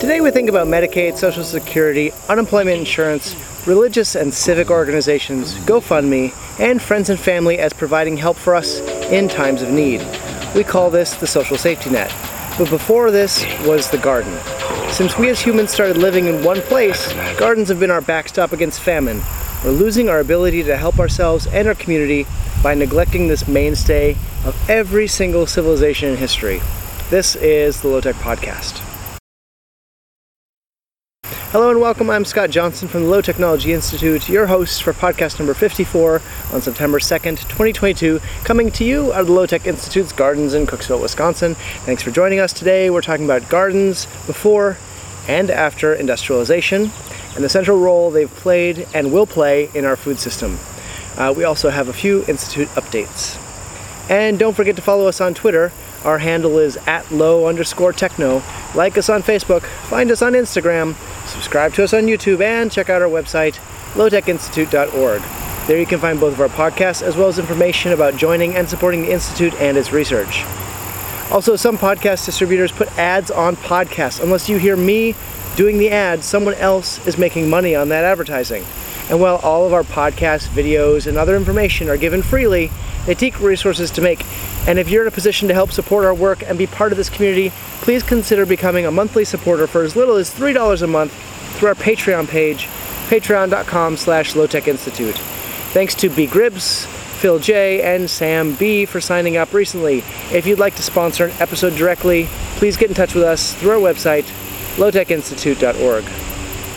Today we think about Medicaid, Social Security, unemployment insurance, religious and civic organizations, GoFundMe, and friends and family as providing help for us in times of need. We call this the social safety net. But before this was the garden. Since we as humans started living in one place, gardens have been our backstop against famine. We're losing our ability to help ourselves and our community by neglecting this mainstay of every single civilization in history. This is the Low Tech Podcast. Hello and welcome, I'm Scott Johnson from the Low Technology Institute, your host for podcast number 54 on September 2nd, 2022, coming to you out of the Low Tech Institute's gardens in Cooksville, Wisconsin. Thanks for joining us today. We're talking about gardens before and after industrialization and the central role they've played and will play in our food system. We also have a few Institute updates. And don't forget to follow us on Twitter. Our handle is @low_techno. Like us on Facebook, find us on Instagram, subscribe to us on YouTube, and check out our website, lowtechinstitute.org. There you can find both of our podcasts as well as information about joining and supporting the Institute and its research. Also, some podcast distributors put ads on podcasts. Unless you hear me doing the ad, someone else is making money on that advertising. And while all of our podcasts, videos, and other information are given freely, they take resources to make. And if you're in a position to help support our work and be part of this community, please consider becoming a monthly supporter for as little as $3 a month through our Patreon page, patreon.com/lowtechinstitute. Thanks to B. Gribbs, Phil J., and Sam B. for signing up recently. If you'd like to sponsor an episode directly, please get in touch with us through our website, lowtechinstitute.org.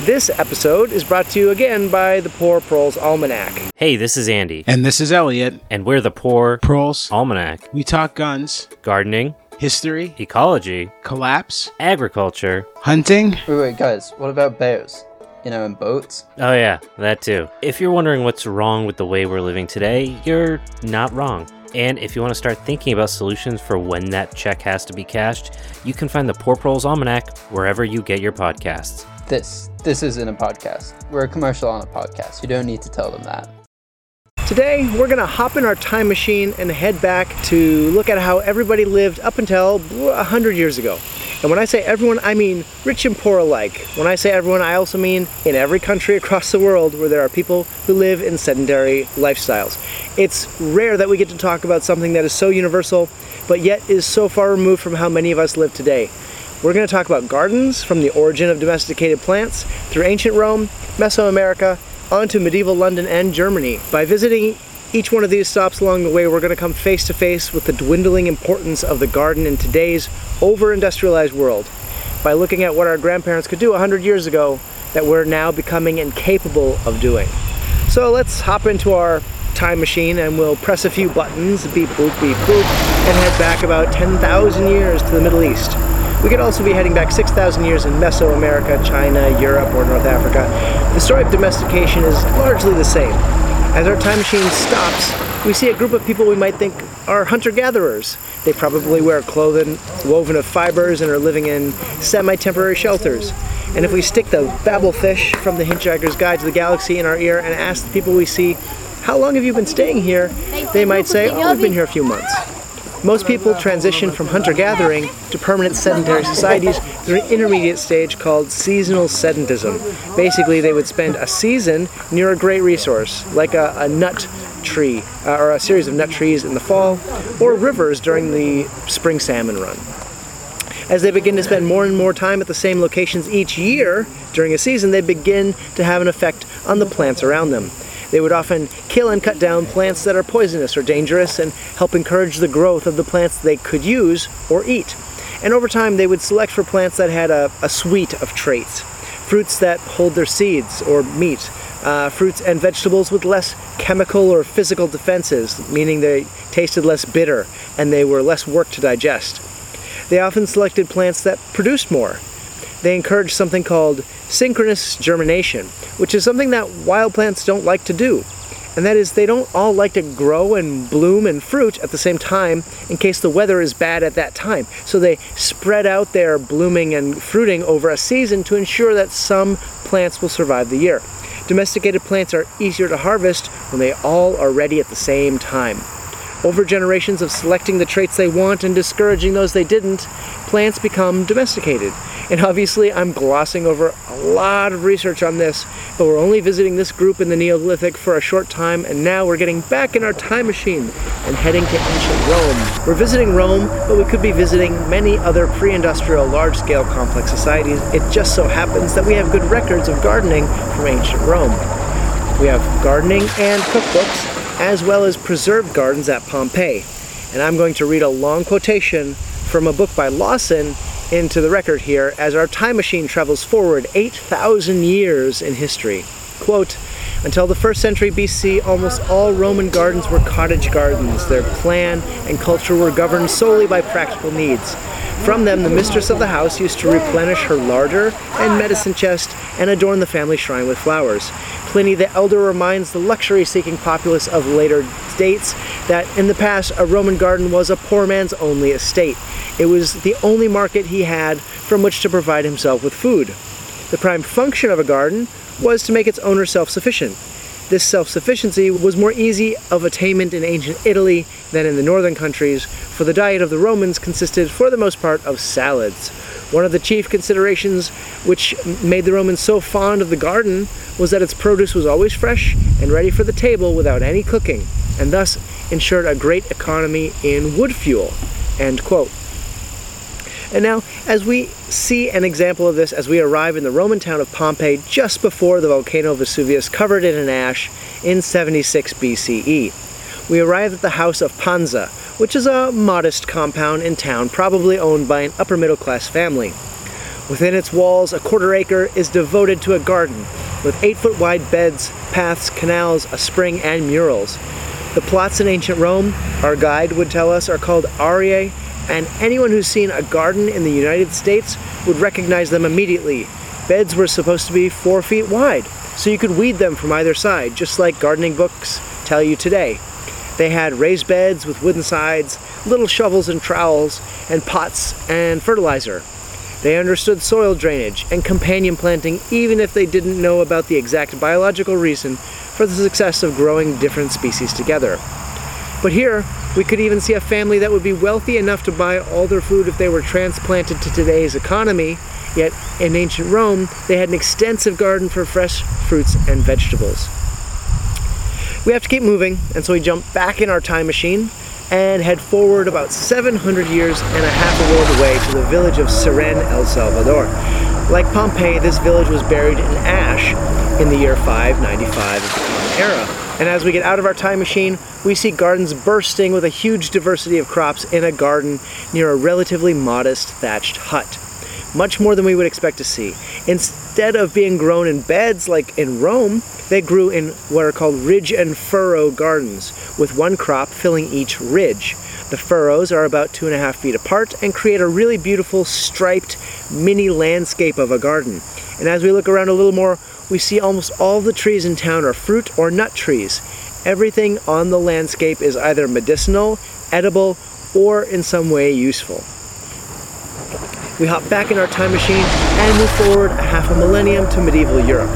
This episode is brought to you again by the Poor Proles Almanac. Hey, this is Andy. And this is Elliot. And we're the Poor Proles Almanac. We talk guns, gardening, history, ecology, collapse, agriculture, hunting. Wait, guys, what about bears? You know, in boats? Oh yeah, that too. If you're wondering what's wrong with the way we're living today, you're not wrong. And if you want to start thinking about solutions for when that check has to be cashed, you can find the Poor Proles Almanac wherever you get your podcasts. This isn't a podcast. We're a commercial on a podcast. You don't need to tell them that. Today, we're going to hop in our time machine and head back to look at how everybody lived up until 100 years ago. And when I say everyone, I mean rich and poor alike. When I say everyone, I also mean in every country across the world where there are people who live in sedentary lifestyles. It's rare that we get to talk about something that is so universal, but yet is so far removed from how many of us live today. We're going to talk about gardens from the origin of domesticated plants through ancient Rome, Mesoamerica, onto medieval London and Germany. By visiting each one of these stops along the way, we're going to come face to face with the dwindling importance of the garden in today's over-industrialized world by looking at what our grandparents could do 100 years ago that we're now becoming incapable of doing. So let's hop into our time machine and we'll press a few buttons, beep, boop, and head back about 10,000 years to the Middle East. We could also be heading back 6,000 years in Mesoamerica, China, Europe, or North Africa. The story of domestication is largely the same. As our time machine stops, we see a group of people we might think are hunter-gatherers. They probably wear clothing woven of fibers and are living in semi-temporary shelters. And if we stick the babblefish from the Hitchhiker's Guide to the Galaxy in our ear and ask the people we see, how long have you been staying here? They might say, oh, we've been here a few months. Most people transition from hunter-gathering to permanent sedentary societies through an intermediate stage called seasonal sedentism. Basically, they would spend a season near a great resource, like a nut tree, or a series of nut trees in the fall, or rivers during the spring salmon run. As they begin to spend more and more time at the same locations each year during a season, they begin to have an effect on the plants around them. They would often kill and cut down plants that are poisonous or dangerous and help encourage the growth of the plants they could use or eat. And over time, they would select for plants that had a suite of traits. Fruits that hold their seeds or meat. Fruits and vegetables with less chemical or physical defenses, meaning they tasted less bitter and they were less work to digest. They often selected plants that produced more. They encourage something called synchronous germination, which is something that wild plants don't like to do. And that is, they don't all like to grow and bloom and fruit at the same time in case the weather is bad at that time. So they spread out their blooming and fruiting over a season to ensure that some plants will survive the year. Domesticated plants are easier to harvest when they all are ready at the same time. Over generations of selecting the traits they want and discouraging those they didn't, plants become domesticated. And obviously I'm glossing over a lot of research on this, but we're only visiting this group in the Neolithic for a short time, and now we're getting back in our time machine and heading to ancient Rome. We're visiting Rome, but we could be visiting many other pre-industrial, large-scale complex societies. It just so happens that we have good records of gardening from ancient Rome. We have gardening and cookbooks, as well as preserved gardens at Pompeii. And I'm going to read a long quotation from a book by Lawson into the record here as our time machine travels forward 8,000 years in history. Quote, "Until the 1st century BC, almost all Roman gardens were cottage gardens. Their plan and culture were governed solely by practical needs. From them, the mistress of the house used to replenish her larder and medicine chest and adorn the family shrine with flowers. Pliny the Elder reminds the luxury-seeking populace of later dates that in the past, a Roman garden was a poor man's only estate. It was the only market he had from which to provide himself with food. The prime function of a garden was to make its owner self-sufficient. This self-sufficiency was more easy of attainment in ancient Italy than in the northern countries, for the diet of the Romans consisted for the most part of salads. One of the chief considerations which made the Romans so fond of the garden was that its produce was always fresh and ready for the table without any cooking, and thus ensured a great economy in wood fuel." End quote. And now, as we see an example of this as we arrive in the Roman town of Pompeii just before the volcano Vesuvius covered it in ash in 76 BCE. We arrive at the house of Pansa, which is a modest compound in town probably owned by an upper middle class family. Within its walls, a quarter acre is devoted to a garden with 8-foot wide beds, paths, canals, a spring, and murals. The plots in ancient Rome, our guide would tell us, are called areae, and anyone who's seen a garden in the United States would recognize them immediately. Beds were supposed to be 4 feet wide, so you could weed them from either side, just like gardening books tell you today. They had raised beds with wooden sides, little shovels and trowels, and pots and fertilizer. They understood soil drainage and companion planting, even if they didn't know about the exact biological reason for the success of growing different species together. But here, we could even see a family that would be wealthy enough to buy all their food if they were transplanted to today's economy, yet in ancient Rome, they had an extensive garden for fresh fruits and vegetables. We have to keep moving, and so we jump back in our time machine and head forward about 700 years and a half a world away to the village of Seren, El Salvador. Like Pompeii, this village was buried in ash in the year 595 of the Common Era. And as we get out of our time machine, we see gardens bursting with a huge diversity of crops in a garden near a relatively modest thatched hut. Much more than we would expect to see. Instead of being grown in beds like in Rome, they grew in what are called ridge and furrow gardens, with one crop filling each ridge. The furrows are about 2.5 feet apart and create a really beautiful striped mini landscape of a garden. And as we look around a little more, we see almost all the trees in town are fruit or nut trees. Everything on the landscape is either medicinal, edible, or in some way useful. We hop back in our time machine and move forward a half a millennium to medieval Europe.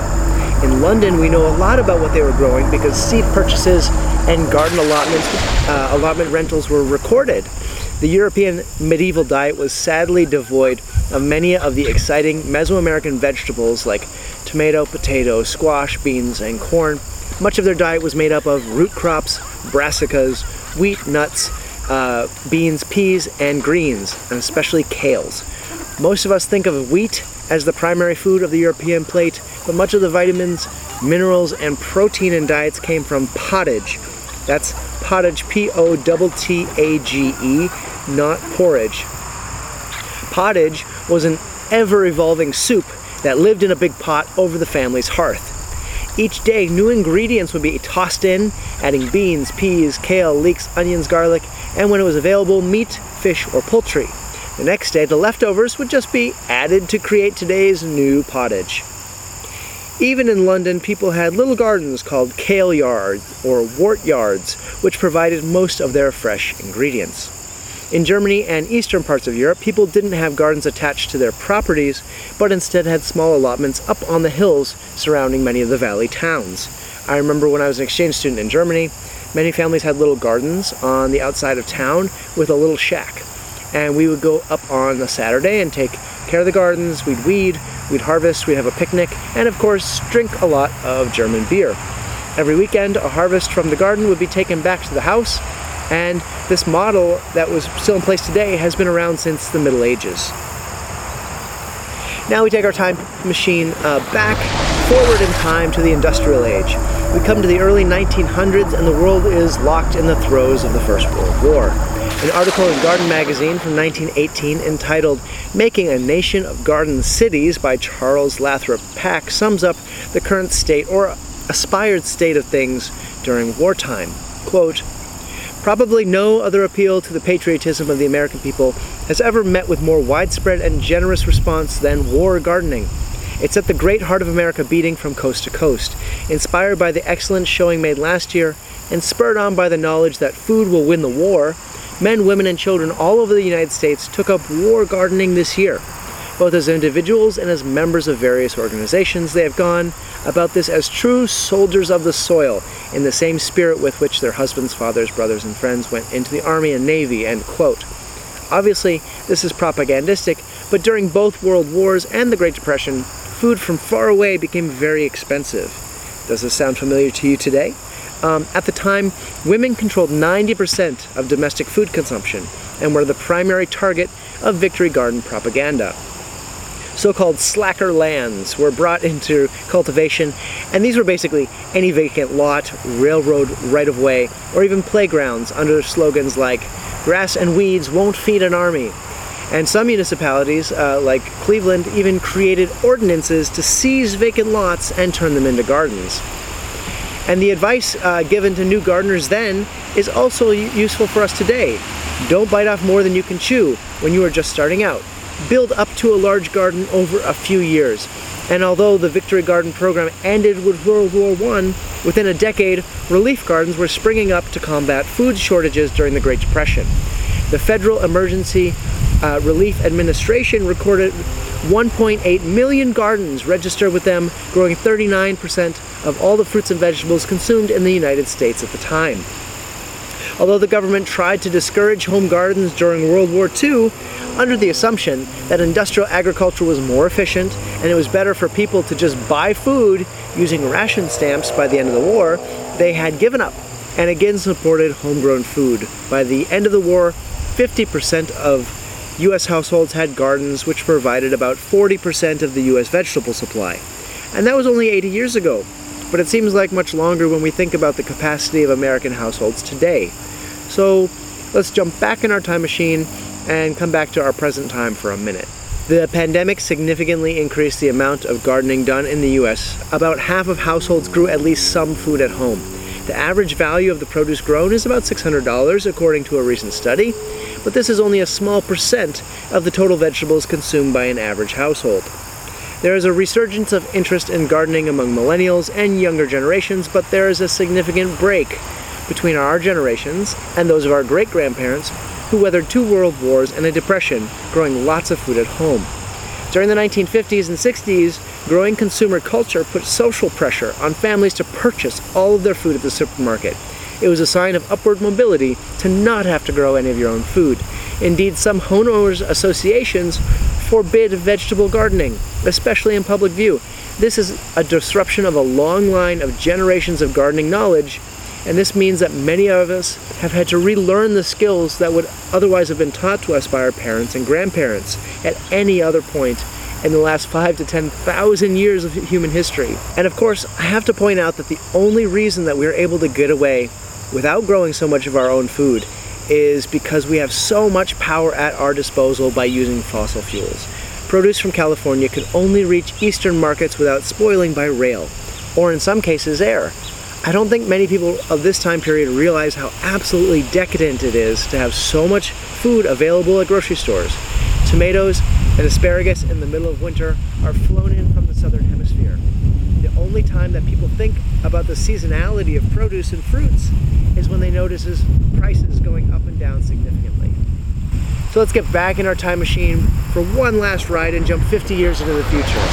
In London, we know a lot about what they were growing because seed purchases and garden allotments, allotment rentals were recorded. The European medieval diet was sadly devoid of many of the exciting Mesoamerican vegetables like tomato, potato, squash, beans, and corn. Much of their diet was made up of root crops, brassicas, wheat, nuts, beans, peas, and greens, and especially kales. Most of us think of wheat as the primary food of the European plate, but much of the vitamins, minerals, and protein in diets came from pottage. That's pottage, P-O-T-T-A-G-E, not porridge. Pottage was an ever-evolving soup that lived in a big pot over the family's hearth. Each day, new ingredients would be tossed in, adding beans, peas, kale, leeks, onions, garlic, and when it was available, meat, fish, or poultry. The next day, the leftovers would just be added to create today's new pottage. Even in London, people had little gardens called kale yards or wort yards, which provided most of their fresh ingredients. In Germany and eastern parts of Europe, people didn't have gardens attached to their properties, but instead had small allotments up on the hills surrounding many of the valley towns. I remember when I was an exchange student in Germany, many families had little gardens on the outside of town with a little shack. And we would go up on a Saturday and take care the gardens, we'd weed, we'd harvest, we'd have a picnic, and of course, drink a lot of German beer. Every weekend, a harvest from the garden would be taken back to the house, and this model that was still in place today has been around since the Middle Ages. Now we take our time machine back forward in time to the Industrial Age. We come to the early 1900s, and the world is locked in the throes of the First World War. An article in Garden Magazine from 1918 entitled "Making a Nation of Garden Cities" by Charles Lathrop Pack sums up the current state or aspired state of things during wartime. Quote, "Probably no other appeal to the patriotism of the American people has ever met with more widespread and generous response than war gardening. It set the great heart of America beating from coast to coast, inspired by the excellent showing made last year and spurred on by the knowledge that food will win the war. Men, women, and children all over the United States took up war gardening this year. Both as individuals and as members of various organizations, they have gone about this as true soldiers of the soil, in the same spirit with which their husbands, fathers, brothers, and friends went into the Army and Navy," end quote. Obviously, this is propagandistic, but during both World Wars and the Great Depression, food from far away became very expensive. Does this sound familiar to you today? At the time, women controlled 90% of domestic food consumption and were the primary target of victory garden propaganda. So-called slacker lands were brought into cultivation, and these were basically any vacant lot, railroad right-of-way, or even playgrounds under slogans like "grass and weeds won't feed an army." And some municipalities, like Cleveland, even created ordinances to seize vacant lots and turn them into gardens. And the advice given to new gardeners then is also useful for us today. Don't bite off more than you can chew when you are just starting out. Build up to a large garden over a few years. And although the Victory Garden program ended with World War I, within a decade, relief gardens were springing up to combat food shortages during the Great Depression. The Federal Emergency Relief Administration recorded 1.8 million gardens registered with them, growing 39% of all the fruits and vegetables consumed in the United States at the time. Although the government tried to discourage home gardens during World War II, under the assumption that industrial agriculture was more efficient and it was better for people to just buy food using ration stamps by the end of the war, they had given up and again supported homegrown food. By the end of the war, 50% of U.S. households had gardens, which provided about 40% of the U.S. vegetable supply. And that was only 80 years ago, but it seems like much longer when we think about the capacity of American households today. So let's jump back in our time machine and come back to our present time for a minute. The pandemic significantly increased the amount of gardening done in the U.S. About half of households grew at least some food at home. The average value of the produce grown is about $600, according to a recent study, but this is only a small percent of the total vegetables consumed by an average household. There is a resurgence of interest in gardening among millennials and younger generations, but there is a significant break between our generations and those of our great-grandparents, who weathered two world wars and a depression, growing lots of food at home. During the 1950s and 60s, growing consumer culture put social pressure on families to purchase all of their food at the supermarket. It was a sign of upward mobility to not have to grow any of your own food. Indeed, some homeowners associations forbid vegetable gardening, especially in public view. This is a disruption of a long line of generations of gardening knowledge, and this means that many of us have had to relearn the skills that would otherwise have been taught to us by our parents and grandparents at any other point in the last 5,000 to 10,000 years of human history. And of course, I have to point out that the only reason that we're able to get away without growing so much of our own food is because we have so much power at our disposal by using fossil fuels. Produce from California could only reach eastern markets without spoiling by rail, or in some cases air. I don't think many people of this time period realize how absolutely decadent it is to have so much food available at grocery stores. Tomatoes and asparagus in the middle of winter are flown in from the southern hemisphere. The only time that people think about the seasonality of produce and fruits is when they notice prices going up and down significantly. So let's get back in our time machine for one last ride and jump 50 years into the future.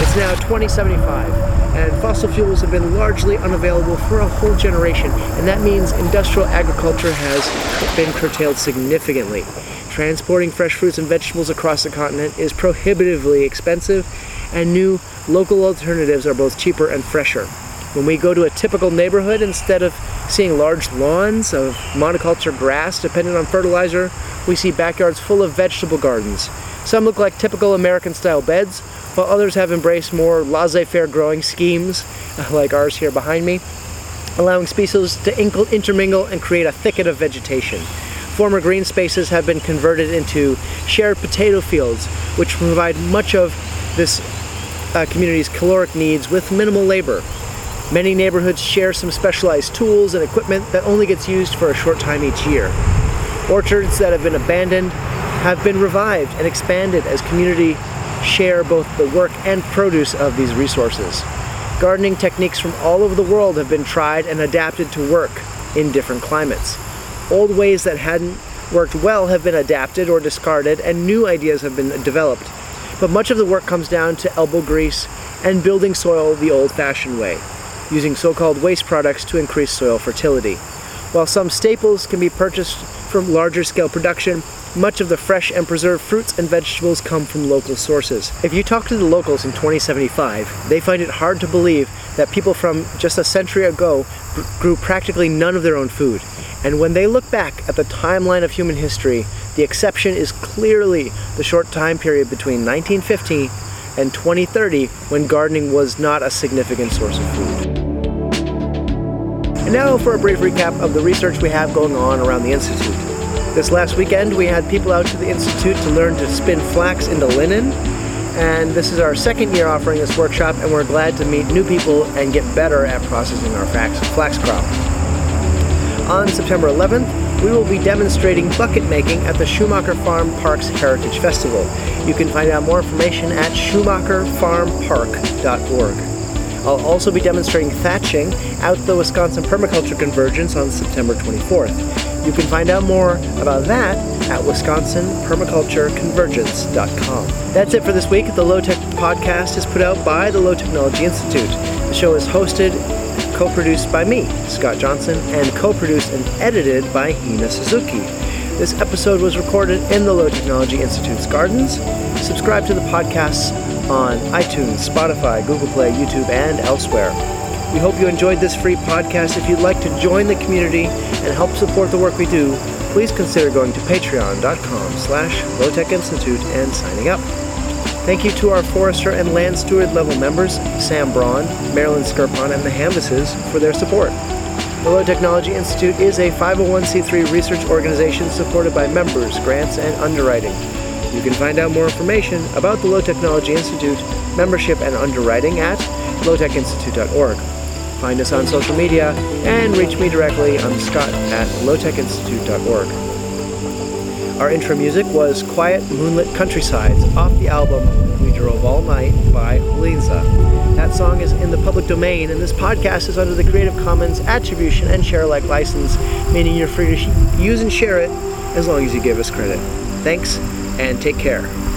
It's now 2075, and fossil fuels have been largely unavailable for a whole generation, and that means industrial agriculture has been curtailed significantly. Transporting fresh fruits and vegetables across the continent is prohibitively expensive, and new local alternatives are both cheaper and fresher. When we go to a typical neighborhood, instead of seeing large lawns of monoculture grass dependent on fertilizer, we see backyards full of vegetable gardens. Some look like typical American-style beds, while others have embraced more laissez-faire growing schemes, like ours here behind me, allowing species to intermingle and create a thicket of vegetation. Former green spaces have been converted into shared potato fields, which provide much of this community's caloric needs with minimal labor. Many neighborhoods share some specialized tools and equipment that only gets used for a short time each year. Orchards that have been abandoned have been revived and expanded as community share both the work and produce of these resources. Gardening techniques from all over the world have been tried and adapted to work in different climates. Old ways that hadn't worked well have been adapted or discarded, and new ideas have been developed. But much of the work comes down to elbow grease and building soil the old-fashioned way, using so-called waste products to increase soil fertility. While some staples can be purchased from larger-scale production, much of the fresh and preserved fruits and vegetables come from local sources. If you talk to the locals in 2075, they find it hard to believe that people from just a century ago grew practically none of their own food. And when they look back at the timeline of human history, the exception is clearly the short time period between 1950 and 2030 when gardening was not a significant source of food. And now for a brief recap of the research we have going on around the Institute. This last weekend, we had people out to the Institute to learn to spin flax into linen, and this is our second year offering this workshop, and we're glad to meet new people and get better at processing our flax crop. On September 11th, we will be demonstrating bucket making at the Schumacher Farm Parks Heritage Festival. You can find out more information at schumacherfarmpark.org. I'll also be demonstrating thatching out the Wisconsin Permaculture Convergence on September 24th. You can find out more about that at wisconsinpermacultureconvergence.com. That's it for this week. The Low Tech Podcast is put out by the Low Technology Institute. The show is hosted, co-produced by me, Scott Johnson, and co-produced and edited by Hina Suzuki. This episode was recorded in the Low Technology Institute's gardens. Subscribe to the podcasts on iTunes, Spotify, Google Play, YouTube, and elsewhere. We hope you enjoyed this free podcast. If you'd like to join the community and help support the work we do, please consider going to patreon.com/Low Tech Institute and signing up. Thank you to our forester and land steward level members, Sam Braun, Marilyn Skirpon, and the Hanvases for their support. The Low Technology Institute is a 501c3 research organization supported by members, grants, and underwriting. You can find out more information about the Low Technology Institute, membership, and underwriting at lowtechinstitute.org. Find us on social media and reach me directly on scott@lowtechinstitute.org. Our intro music was Quiet Moonlit Countrysides off the album We Drove All Night by Linsa. That song is in the public domain, and this podcast is under the Creative Commons Attribution and Share-alike license, meaning you're free to use and share it as long as you give us credit. Thanks. And take care.